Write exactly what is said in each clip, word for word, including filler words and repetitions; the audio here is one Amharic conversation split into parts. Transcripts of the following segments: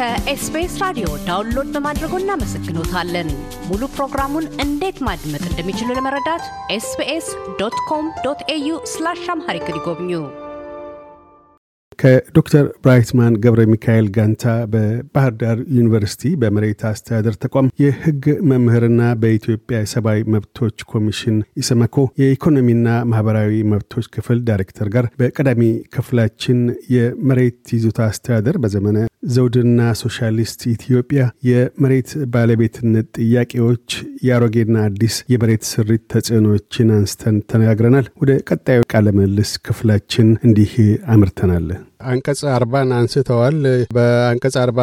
ከኤስቢኤስ ራዲዮ ዳውንሎድ በማድረጎ እናመሰግኖታለን። ሙሉ ፕሮግራሙን እንዴት ማድመጥ እንደሚችሉ ለመረዳት ኤስ ቢ ኤስ ዶት ኮም ዶት ኤ ዩ ስላሽ አምሃሪክ ይጎብኙ። ከዶክተር ብራይትማን ገብረሚካኤል ጋንታ በባሕር ዳር ዩኒቨርሲቲ በመሬት አስተዳደር ተቋም የሕግ መምህርና በኢትዮጵያ ሰብአዊ መብቶች ኮሚሽን ኢሰመኮ የኢኮኖሚና ማህበራዊ መብቶች ክፍል ዳይሬክተር ጋር በቀዳሚ ክፍላችን የመሬት ይዞታ አስተዳደር በዘመነ ዘውድና ሶሻሊስት ኢትዮጵያ የመሬት ባለቤትነት ጥያቄዎች ያሮጌና አዲስ የመሬት ስሪት ተጽዕኖዎችን አንስተን ተነጋግረናል። ወደ ቀጣዩ ቃለ ምልልስ ክፍላችን እንዲህ አምርተናል። አንቀጽ አርባን አንስተዋል። በአንቀጽ አርባ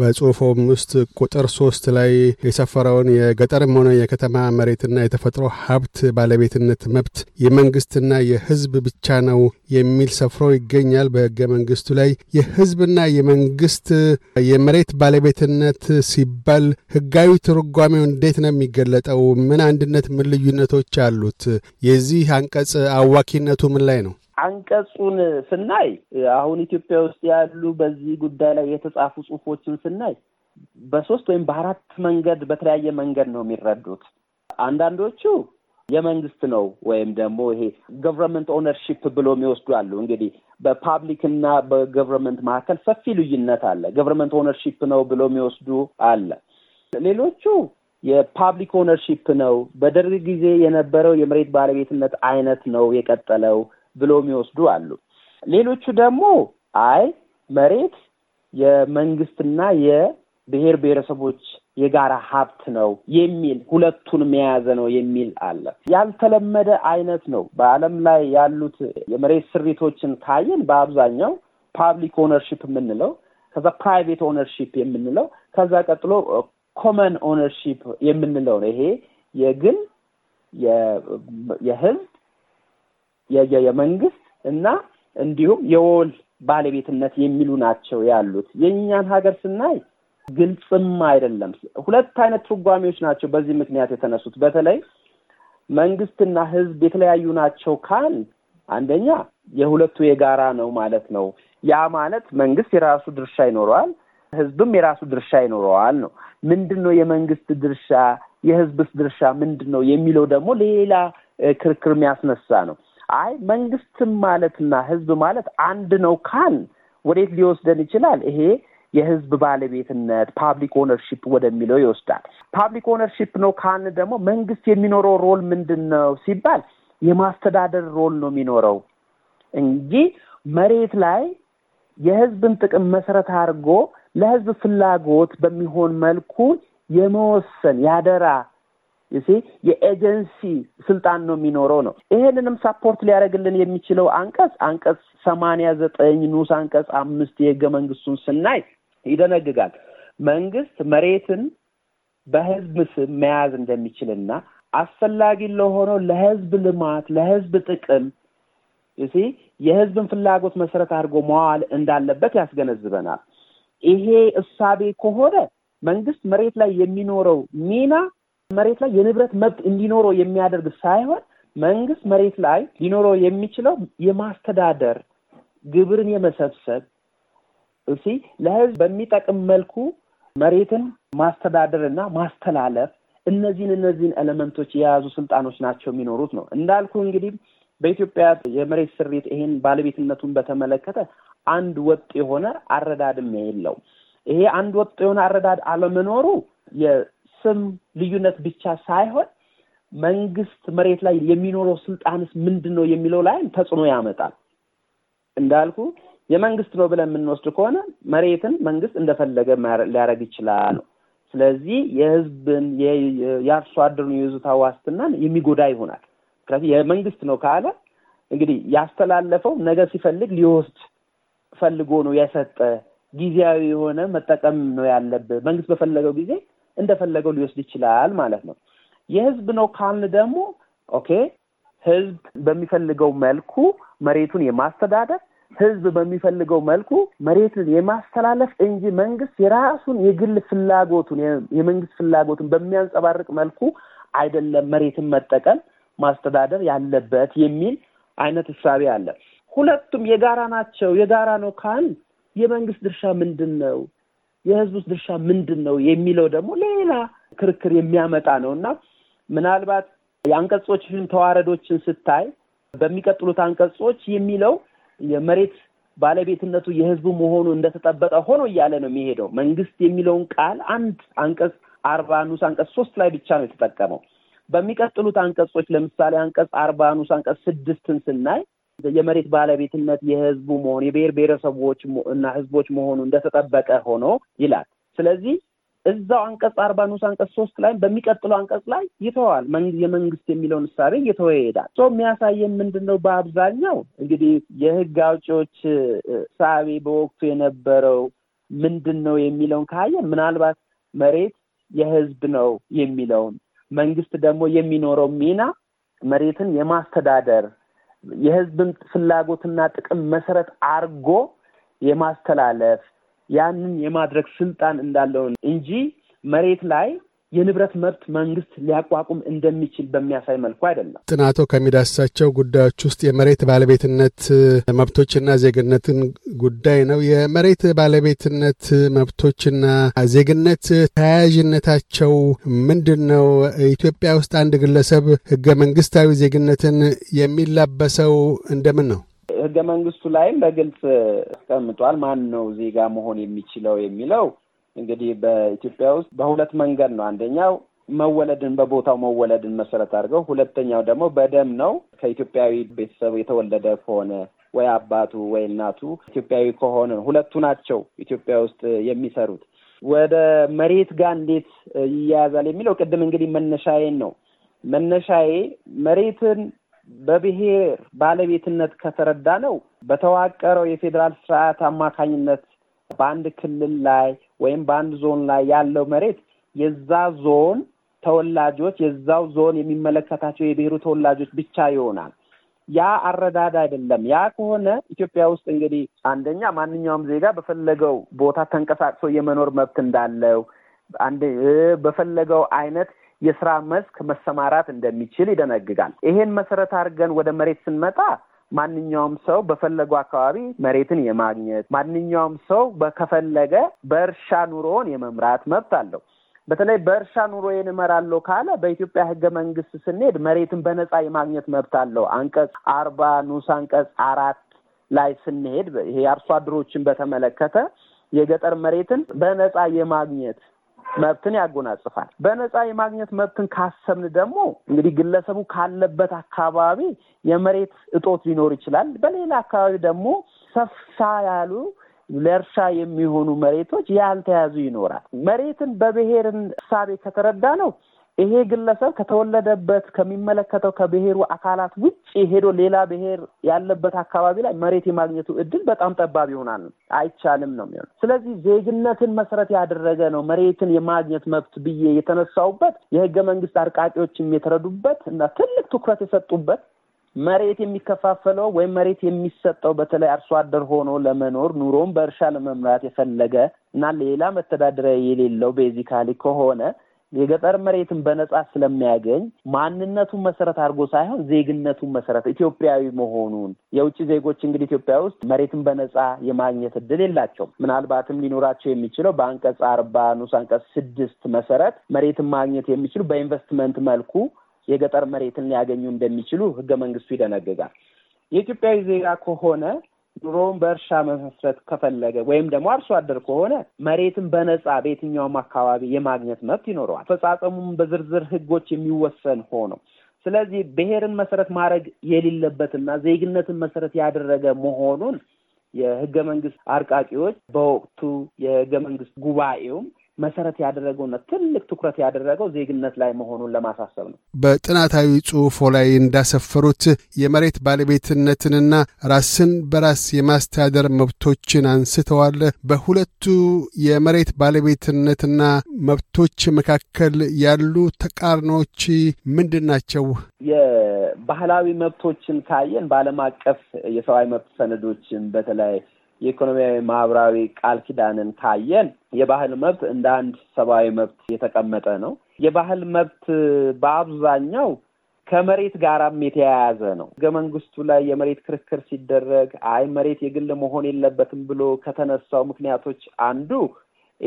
በጽሁፎም ውስጥ ቁጥር ሶስት ላይ የሰፈረውን የገጠርም ሆነ የከተማ መሬትና የተፈጥሮ ሀብት ባለቤትነት መብት የመንግስትና የህዝብ ብቻ ነው የሚል ሰፍሮ ይገኛል። በህገ መንግስቱ ላይ የህዝብና የመንግስት የመሬት ባለቤትነት ሲባል ህጋዊ ትርጓሜው እንዴት ነው የሚገለጠው? ምን አንድነት ምን ልዩነቶች አሉት? የዚህ አንቀጽ አዋኪነቱ ምን ላይ ነው? አንቀጹን ስናይ አሁን ኢትዮጵያ ውስጥ ያሉ በዚህ ጉዳይ ላይ የተጻፉ ጽሁፎችን ስናይ በሶስት ወይም በአራት መንገድ በተለያየ መንገድ ነው የሚረዱት። አንዳንዶቹ የመንግስት ነው ወይም ደግሞ ይሄ government ownership ብሎ የሚወስዱ አሉ። እንግዲህ በፐብሊክ እና በgovernment መካከል ሰፊ ልዩነት አለ። government ownership ነው ብሎ የሚወስዱ አለ። ሌሎቹ የፐብሊክ ownership ነው፣ በደርግ ጊዜ የነበረው የመሬት ባለቤትነት አይነት ነው የቀጠለው ብሎ የሚወስዱ አሉ። ሌሎቹ ደግሞ አይ መሬት የመንግስትና የብሔር ብሔረሰቦች የጋራ ሀብት ነው የሚል ሁለቱን መያዝ ነው የሚል አለ። ያልተለመደ አይነት ነው። በአለም ላይ ያሉት የመሬት ስሪቶችን ታየን በአብዛኛው ፐብሊክ ኦነርሺፕ የምንለው፣ ከዛ ፕራይቬት ኦነርሺፕ የምንለው፣ ከዛ ቀጥሎ ኮመን ኦነርሺፕ የምንለው ነው። ይሄ የግል የህዝብ የየየመንግስት እና እንዲሁም የወል ባለቤትነት የሚሉ ናቸው ያሉት። የኛን ሀገር ስናይ ግልጽም አይደለም። ሁለት አይነት ትርጓሜዎች ናቸው በዚህ ምክንያት የተነሱት። በተለይ መንግስትና ህዝብ የተለያዩ ናቸው ካል አንደኛ የሁለቱ የጋራ ነው ማለት ነው። ያ ማለት መንግስት የራሱ ድርሻ ይኖረዋል፣ ህዝብም የራሱ ድርሻ ይኖረዋል ነው። ምንድነው የመንግስት ድርሻ የህዝብስ ድርሻ ምንድነው የሚለው ደግሞ ሌላ ክርክር የሚያስነሳ ነው። አይ መንግስት ማለትና ህዝብ ማለት አንድ ነው ካል ወዴት ሊወስደን ይችላል? ይሄ የህዝብ ባለቤትነት ፐብሊክ ኦነርሺፕ ወደሚለው ይወስዳል። ፐብሊክ ኦነርሺፕ ነው ካል ደግሞ መንግስት የሚኖረው ሮል ምንድነው ሲባል የማስተዳደር ሮል ነው የሚኖረው እንጂ መሬት ላይ የህዝብን ጥቅም መሰረት አድርጎ ለህዝብ ፍላጎት በሚሆን መልኩ የመወሰን ያደራ ይሄ የኤጀንሲ ስልጣን ነው የሚኖረው ነው። ይሄንንም ሰፖርት ሊያደርግልን የሚችለው አንቀጽ አንቀጽ ሰማንያ ዘጠኝ ንዑስ አንቀጽ አምስት የህገ መንግስቱን ስናይ ይደነግጋል። መንግስት መሬትን በህዝብ ስም መያዝ እንደሚችልና አስፈላጊ ለሆነ ለህዝብ ልማት ለህዝብ ጥቅም ይሄ የህዝብን ፍላጎት መሰረት አድርጎ መዋል እንዳለበት ያስገነዝበናል። ይሄ እሳቤ ከሆነ መንግስት መሬት ላይ የሚኖረው ሚና መሬት ላይ የንብረት መብት እንዲኖረው የሚያደርግ ሳይሆን መንግስት መሬት ላይ ሊኖረው የሚችለው የማስተዳደር ግብርን የመሰብሰብ እሺ ለህዝብ በሚጠቅም መልኩ መሬትን ማስተዳደርና ማስተላለፍ እነዚህን እነዚህን ኤሌመንቶች የያዙ ስልጣኖች ናቸው የሚኖሩት ነው። እንዳልኩ እንግዲህ በኢትዮጵያ የመሬት ስሪት ይሄን ባለቤትነቱን በተመለከተ አንድ ወጥ የሆነ አረዳድም የለው። ይሄ አንድ ወጥ የሆነ አረዳድ አለመኖሩ የስም ልዩነት ብቻ ሳይሆን መንግስት መሬት ላይ የሚኖረው ስልጣንስ ምንድነው የሚለው ላይ ተጽዕኖ ያመጣል። እንዳልኩ የመንግስት ነው ብለን የምንወስድ ከሆነ መሬትን መንግስት እንደፈለገ ሊያረግ ይችላል ነው። ስለዚህ የህዝብን የአርሶ አደሩን ይዞታ ዋስትናን የሚጎዳ ይሆናል። ስለዚህ የመንግስት ነው ካለ እንግዲህ ያስተላለፈው ነገር ሲፈልግ ሊወስድ ፈልጎ ነው ያሰጠ ጊዜያዊ የሆነ መጠቀም ነው ያለበት። መንግስት በፈለገው ጊዜ እንደፈለገው ሊወስድ ይችላል ማለት ነው። የህዝብ ነው ካልን ደግሞ ኦኬ ህዝብ በሚፈልገው መልኩ መሬቱን የማስተዳደር ህዝብ በሚፈልገው መልኩ መሬቱን የማስተላለፍ እንጂ መንግስት የራሱን የግል ፍላጎቱን የመንግስት ፍላጎቱን በሚያንጸባርቅ መልኩ አይደለም መሬቱን መጠቀም ማስተዳደር ያለበት የሚል አይነት ሐሳብ አለ። ሁለቱም የጋራ ናቸው። የጋራ ነው ካልን የመንግስት ድርሻ ምንድነው? የህዝቡስ ድርሻ ምንድነው የሚለው ደግሞ ሌላ ክርክር የሚያመጣ ነውና ምናልባት ያንቀጾችን ተዋረዶችን ስታይ በሚቀጥሉት አንቀጾች የሚለው የመሬት ባለቤትነቱ የህዝቡ መሆኑ እንደተጠበቀ ሆኖ ያለ ነው የሚሄደው። መንግስት የሚለውን ቃል አንድ አንቀጽ አርባ ንዑስ አንቀጽ ሶስት ላይ ብቻ ነው የተጠቀመው። በሚቀጥሉት አንቀጾች ለምሳሌ አንቀጽ አርባ ንዑስ አንቀጽ ስድስትን ስናይ የመሬት ባለቤትነት የህዝቡ መሆኑ የብሔር ብሔረሰቦች እና ህዝቦች መሆኑ እንደተጠበቀ ሆኖ ይላል። ስለዚህ እዛው አንቀጽ አርባ ንዑስ አንቀጽ ሶስት ላይ በሚቀጥለው አንቀጽ ላይ ይተዋል የመንግስት የሚለውን ሳሪ ይተው ይሄዳል። ጾም የሚያሳየን ምንድነው በአብዛኛው እንግዲህ የህግ አውጪዎች ሳቢ በወቅቱ የነበረው ምንድነው የሚለውን ካየ ምናልባት መሬት የህዝብ ነው የሚለውን መንግስት ደግሞ የሚኖረው ሚና መሬትን የማስተዳደር የህዝብን ፍላጎትና ጥቅም መሰረት አርጎ የማስተላለፍ ያንን የማድረግ ስልጣን እንዳለው እንጂ መሬት ላይ የንብረት መብት መንግስት ሊያቋቁም እንደሚችል በሚያሳይ መልኩ አይደለም። ጥናቱ ከሚዳስሳቸው ጉዳዮች ውስጥ የመሬት ባለቤትነት መብቶችና ዜግነትን ጉዳይ ነው። የመሬት ባለቤትነት መብቶችና ዜግነት ተያያዥነታቸው ምንድነው? ኢትዮጵያ ውስጥ አንድ ግለሰብ ህገ መንግስታዊ ዜግነትን የሚላበሰው እንደምን ነው? ህገ መንግስቱ ላይም በግልጽ ተቀምጧል ማን ነው ዜጋ መሆን የሚችለው የሚለው እንግዲህ በኢትዮጵያ ውስጥ በሁለት መንገድ ነው። አንደኛው መወለድን በቦታው መወለድን መሰረት አድርገው፣ ሁለተኛው ደግሞ በደም ነው። ከኢትዮጵያዊ ቤተሰብ የተወለደ ከሆነ ወይ አባቱ ወይ እናቱ ኢትዮጵያዊ ከሆነ ሁለቱ ናቸው ኢትዮጵያ ውስጥ የሚሰሩት። ወደ መሬት ጋር እንዴት ይያዛል የሚለው ቀደም እንግዲህ መነሻዬን ነው። መነሻዬ መሬትን በብሔር ባለቤትነት ከተረዳ ነው በተዋቀረው የፌደራል ስርዓት አማካኝነት በአንድ ክልል ላይ ወይም በአንድ ዞን ላይ ያለው መሬት የዛ ዞን ተወላጆች የዛው ዞን የሚመለከታቸው የብሔሩ ተወላጆች ብቻ ይሆናል። ያ አረዳድ አይደለም። ያ ከሆነ ኢትዮጵያ ውስጥ እንግዲህ አንደኛ ማንኛውም ዜጋ በፈለገው ቦታ ተንቀሳቅሶ የመኖር መብት እንዳለው አንድ በፈለገው አይነት የሥራ መስክ መሰማራት እንደሚችል ይደነግጋል። ይሄን መሰረት አድርገን ወደ መሬት ስንመጣ ማንኛውም ሰው በፈለገው አካባቢ መሬትን የማግኘት ማንኛውም ሰው በከፈለገ በእርሻ ኑሮን የመምራት መብት አለው። በተለይ በእርሻ ኑሮን እመራለሁ ካለ በኢትዮጵያ ህገ መንግስት ስንሄድ መሬትን በነጻ የማግኘት መብት አለው። አንቀጽ አርባ ንዑስ አንቀጽ አራት ላይ ስንሄድ ይሄ አርሶ አደሮችን በተመለከተ የገጠር መሬትን በነጻ የማግኘት መብትን ያጎናጽፋል። በነጻ የማግኘት መብትን ካሰብን ደግሞ እንግዲህ ግለሰቡ ካለበት አካባቢ የመሬት እጦት ሊኖር ይችላል። በሌላ አካባቢ ደግሞ ሰፋ ያሉ ለእርሻ የሚሆኑ መሬቶች ያልተያዙ ይኖራል። መሬትን በብሔርን ሳቤ ከተረዳ ነው ይሄ ግለሰብ ከተወለደበት ከሚመለከተው ከብሔሩ አካላት ውጪ ሄዶ ሌላ ብሔር ያለበት አካባቢ ላይ መሬት የማግኘቱ እድል በጣም ጠባብ ይሆናል፣ አይቻልም ነው የሚሆነው። ስለዚህ ዜግነትን መሰረት ያደረገ ነው መሬትን የማግኘት መብት ብዬ የተነሳውበት የህገ መንግስት አርቃቂዎችም የተረዱበት እና ትልቅ ትኩረት የሰጡበት መሬት የሚከፋፈለው ወይ መሬት የሚሰጠው በተለይ አርሶ አደር ሆኖ ለመኖር ኑሮን በእርሻ ለመምራት የፈለገ እና ሌላ መተዳደሪያ የሌለው ቤዚካሊ ከሆነ የገጠር መሬትን በነጻ ስለሚያገኝ ማንነቱ መሰረት አድርጎ ሳይሆን ዜግነቱ መሰረት ኢትዮጵያዊ መሆኑን። የውጭ ዜጎች እንግዲህ ኢትዮጵያ ውስጥ መሬትን በነጻ የማግኘት እድል የላቸውም። ምናልባትም ሊኖራቸው የሚችለው በአንቀጽ አርባ ንዑስ አንቀጽ ስድስት መሰረት መሬትን ማግኘት የሚችሉ በኢንቨስትመንት መልኩ የገጠር መሬትን ሊያገኙ እንደሚችሉ ህገ መንግስቱ ይደነግጋል። የኢትዮጵያዊ ዜጋ ከሆነ ኑሮውን በእርሻ መመስረት ከፈለገ ወይም ደግሞ አርሶ አደር ከሆነ መሬትን በነጻ በየትኛውም አካባቢ የማግኘት መብት ይኖረዋል። ፈጻጸሙም በዝርዝር ህጎች የሚወሰን ሆኖ ስለዚህ ብሔርን መሰረት ማድረግ የሌለበትና ዜግነትን መሰረት ያደረገ መሆኑን የህገ መንግስት አርቃቂዎች በወቅቱ የህገ መንግስት ጉባኤው መሰረት ያደረገውና ትልቅ ትኩረት ያደረገው ዜግነት ላይ መሆኑን ለማሳሰብ ነው። በጥናታዊ ጽሑፎ ላይ እንዳሰፈሩት የመሬት ባለቤትነትንና ራስን በራስ የማስተዳደር መብቶችን አንስተዋል። በሁለቱ የመሬት ባለቤትነትና መብቶች መካከል ያሉ ተቃርኖች ምንድናቸው? የባህላዊ መብቶችን ካየን በዓለም አቀፍ የሰብአዊ መብት ሰነዶችን በተለይ የኢኮኖሚያዊ ማህበራዊ ቃል ኪዳንን ታየን የባህል መብት እንደ አንድ ሰብአዊ መብት የተቀመጠ ነው። የባህል መብት በአብዛኛው ከመሬት ጋርም የተያያዘ ነው። ህገ መንግስቱ ላይ የመሬት ክርክር ሲደረግ አይ መሬት የግል መሆን የለበትም ብሎ ከተነሳው ምክንያቶች አንዱ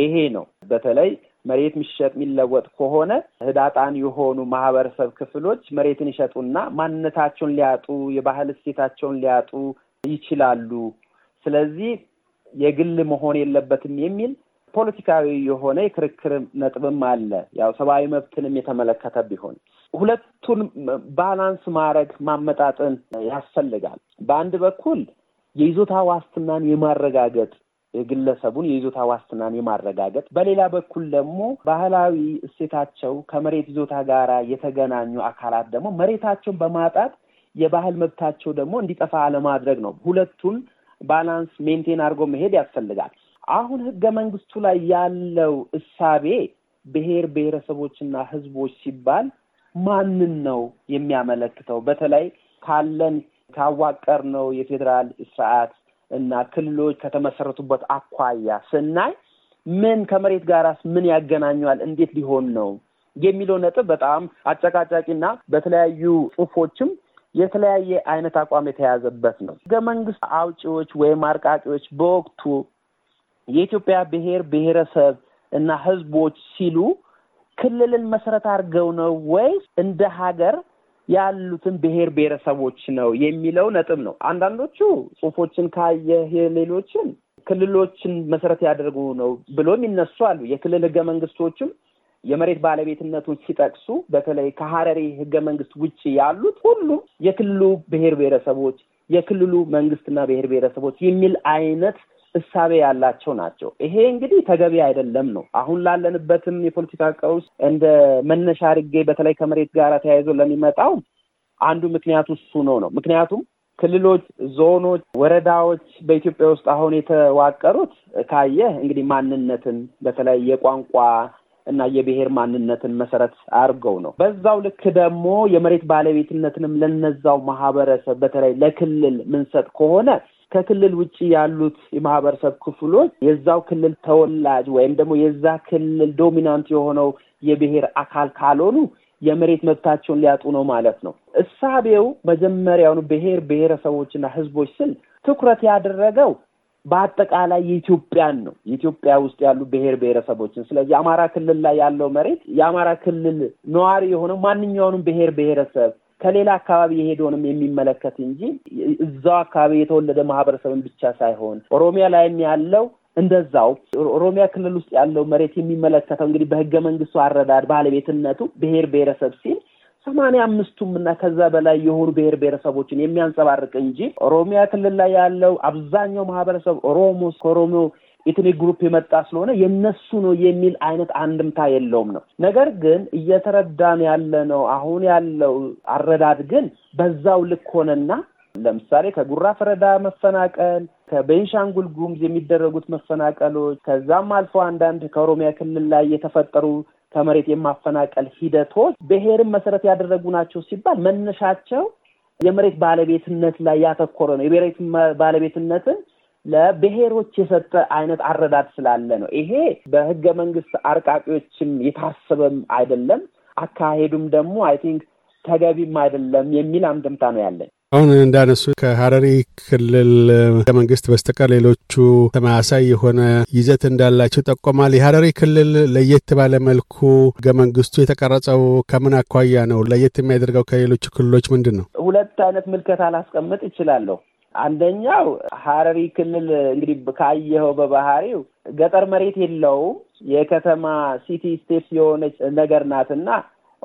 ይሄ ነው። በተለይ መሬት ምሽጥ ሚለወጥ ከሆነ ህዳጣን የሆኑ ማህበረሰብ ክፍሎች መሬትን ይሸጡና ማንነታቸውን ሊያጡ የባህል እሴታቸውን ሊያጡ ይችላሉ። ስለዚህ የግል መሆን የለበትም የሚል ፖለቲካዊ የሆነ ክርክር ነጥብም አለ። ያው ሰብአዊ መብትንም የተመለከተ ቢሆን ሁለቱን ባላንስ ማድረግ ማመጣጠን ያስፈልጋል። በአንድ በኩል የይዞታ ዋስትናን የማረጋገጥ የግለሰቡን የይዞታ ዋስትናን የማረጋገጥ በሌላ በኩል ደግሞ ባህላዊ እሴታቸው ከመሬት ይዞታ ጋራ የተገናኙ አካላት ደግሞ መሬታቸውን በማጣት የባህል መብታቸው ደግሞ እንዲጠፋ ለማድረግ ነው። ሁለቱን ባላንስ ሜንቴን አድርጎ መሄድ ያስፈልጋል። አሁን ህገ መንግስቱ ላይ ያለው እሳቤ ብሔር ብሔረሰቦችና ህዝቦች ሲባል ማንን ነው የሚያመለክተው? በተለይ ካለን ካዋቀር ነው የፌደራል ስርዓት እና ክልሎች ከተመሰረቱበት አኳያ ስናይ ምን ከመሬት ጋራስ ምን ያገናኛል? እንዴት ሊሆን ነው የሚለው ነጥብ በጣም አጨቃጫቂና በተለያዩ ጽሁፎችም የተለያየ አይነት አቋም የተያዘበት ነው። ህገ መንግስት አውጪዎች ወይም አርቃቂዎች በወቅቱ የኢትዮጵያ ብሔር ብሔረሰብ እና ህዝቦች ሲሉ ክልልን መሰረት አድርገው ነው ወይስ እንደ ሀገር ያሉትን ብሔር ብሔረሰቦች ነው የሚለው ነጥብ ነው። አንዳንዶቹ ጽሁፎችን ካየህ ሌሎችን ክልሎችን መሰረት ያደርጉ ነው ብሎም ይነሱ አሉ። የክልል ህገ መንግስቶችም የመሬት ባለቤትነቱን ሲጠቅሱ በተለይ ከሐረሪ ህገ መንግስት ውጪ ያሉት ሁሉ የክልሉ ብሔር ብሔረሰቦች የክልሉ መንግስትና ብሔር ብሔረሰቦች የሚል አይነት እሳቤ ያላቸው ናቸው። ይሄ እንግዲህ ተገቢ አይደለም ነው። አሁን ላለንበትም የፖለቲካ ቀውስ እንደ መነሻ አድርጌ በተለይ ከመሬት ጋር ተያይዞ ለሚመጣው አንዱ ምክንያቱ እሱ ነው ነው ምክንያቱም ክልሎች፣ ዞኖች፣ ወረዳዎች በኢትዮጵያ ውስጥ አሁን የተዋቀሩት ካየህ እንግዲህ ማንነትን በተለይ የቋንቋ እና የብሔር ማንነትን መሰረት አድርገው ነው። በዛው ልክ ደግሞ የመሬት ባለቤትነትንም ለነዛው ማህበረሰብ በተለይ ለክልል ምንሰጥ ከሆነ ከክልል ውጪ ያሉት የማህበረሰብ ክፍሎች የዛው ክልል ተወላጅ ወይም ደግሞ የዛ ክልል ዶሚናንት የሆነው የብሔር አካል ካልሆኑ የመሬት መብታቸውን ሊያጡ ነው ማለት ነው። እሳቤው መጀመሪያውኑ ብሔር ብሔረሰቦችና ህዝቦች ስል ትኩረት ያደረገው በአጠቃላይ የኢትዮጵያን ነው፣ ኢትዮጵያ ውስጥ ያሉ ብሔር ብሔረሰቦችን። ስለዚህ አማራ ክልል ላይ ያለው መሬት የአማራ ክልል ነዋሪ የሆነ ማንኛውንም ብሔር ብሔረሰብ ከሌላ አካባቢ የሄደውንም የሚመለከት እንጂ እዛው አካባቢ የተወለደ ማህበረሰብን ብቻ ሳይሆን ኦሮሚያ ላይም ያለው እንደዛው ኦሮሚያ ክልል ውስጥ ያለው መሬት የሚመለከተው እንግዲህ በህገ መንግስቱ አረዳድ ባለቤትነቱ ብሔር ብሔረሰብ ሲል ሰማንያ አምስቱም እና ከዛ በላይ የሆኑ ብሔር ብሔረሰቦችን የሚያንጸባርቅ እንጂ ኦሮሚያ ክልል ላይ ያለው አብዛኛው ማህበረሰብ ኦሮሞ ኦሮሞ ኢትኒክ ግሩፕ የመጣ ስለሆነ የነሱ ነው የሚል አይነት አንድምታ የለውም ነው። ነገር ግን እየተረዳን ያለነው አሁን ያለው አረዳድ ግን በዛው ልክ ሆነና ለምሳሌ ከጉራ ፈረዳ መፈናቀል፣ ከቤንሻንጉል ጉሙዝ የሚደረጉት መፈናቀሎች፣ ከዛም አልፎ አንዳንድ ከኦሮሚያ ክልል ላይ የተፈጠሩ ከመሬት የማፈናቀል ሂደቶች ብሔርን መሰረት ያደረጉ ናቸው ሲባል መነሻቸው የመሬት ባለቤትነት ላይ ያተኮረ ነው። የመሬት ባለቤትነትን ለብሔሮች የሰጠ አይነት አረዳድ ስላለ ነው። ይሄ በህገ መንግስት አርቃቂዎችም የታሰበም አይደለም፣ አካሄዱም ደግሞ አይ ቲንክ ተገቢም አይደለም የሚል አንድምታ ነው ያለ። አሁን እንዳነሱ ከሐረሪ ክልል ከመንግስት በስተቀር ሌሎቹ ተመሳሳይ የሆነ ይዘት እንዳላቸው ጠቆማል። የሐረሪ ክልል ለየት ባለ መልኩ ከመንግስቱ የተቀረጸው ከምን አኳያ ነው? ለየት የሚያደርገው ከሌሎቹ ክልሎች ምንድነው? ሁለት አይነት ምልከታ ላስቀምጥ ይችላል። አንደኛው ሐረሪ ክልል እንግዲህ ካየው በባህሪው ገጠር መሬት የለው የከተማ ሲቲ ስቴት የሆነች ነገር ናትና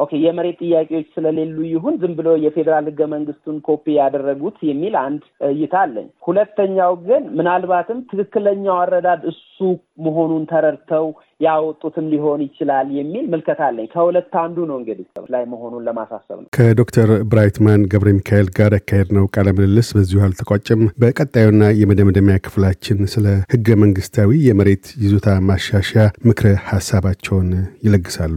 ኦኬ የመሬት ጥያቄዎች ስለሌሉ ይሁን ዝም ብሎ የፌደራል ህገ መንግስቱን ኮፒ ያደረጉት የሚል አንድ ይታለኝ። ሁለተኛው ግን ምናልባትም ትክክለኛው አረዳድ እሱ መሆኑን ተረድተው ያወጡትም ሊሆን ይችላል የሚል ምልከታ አለኝ። ከሁለት አንዱ ነው እንግዲህ ላይ መሆኑን ለማሳሰብ ነው። ከዶክተር ብራይትማን ገብረ ሚካኤል ጋር አካሄድ ነው ቃለ ምልልስ በዚሁ አልተቋጨም። በቀጣዩና የመደምደሚያ ክፍላችን ስለ ህገ መንግስታዊ የመሬት ይዞታ ማሻሻያ ምክረ ሐሳባቸውን ይለግሳሉ።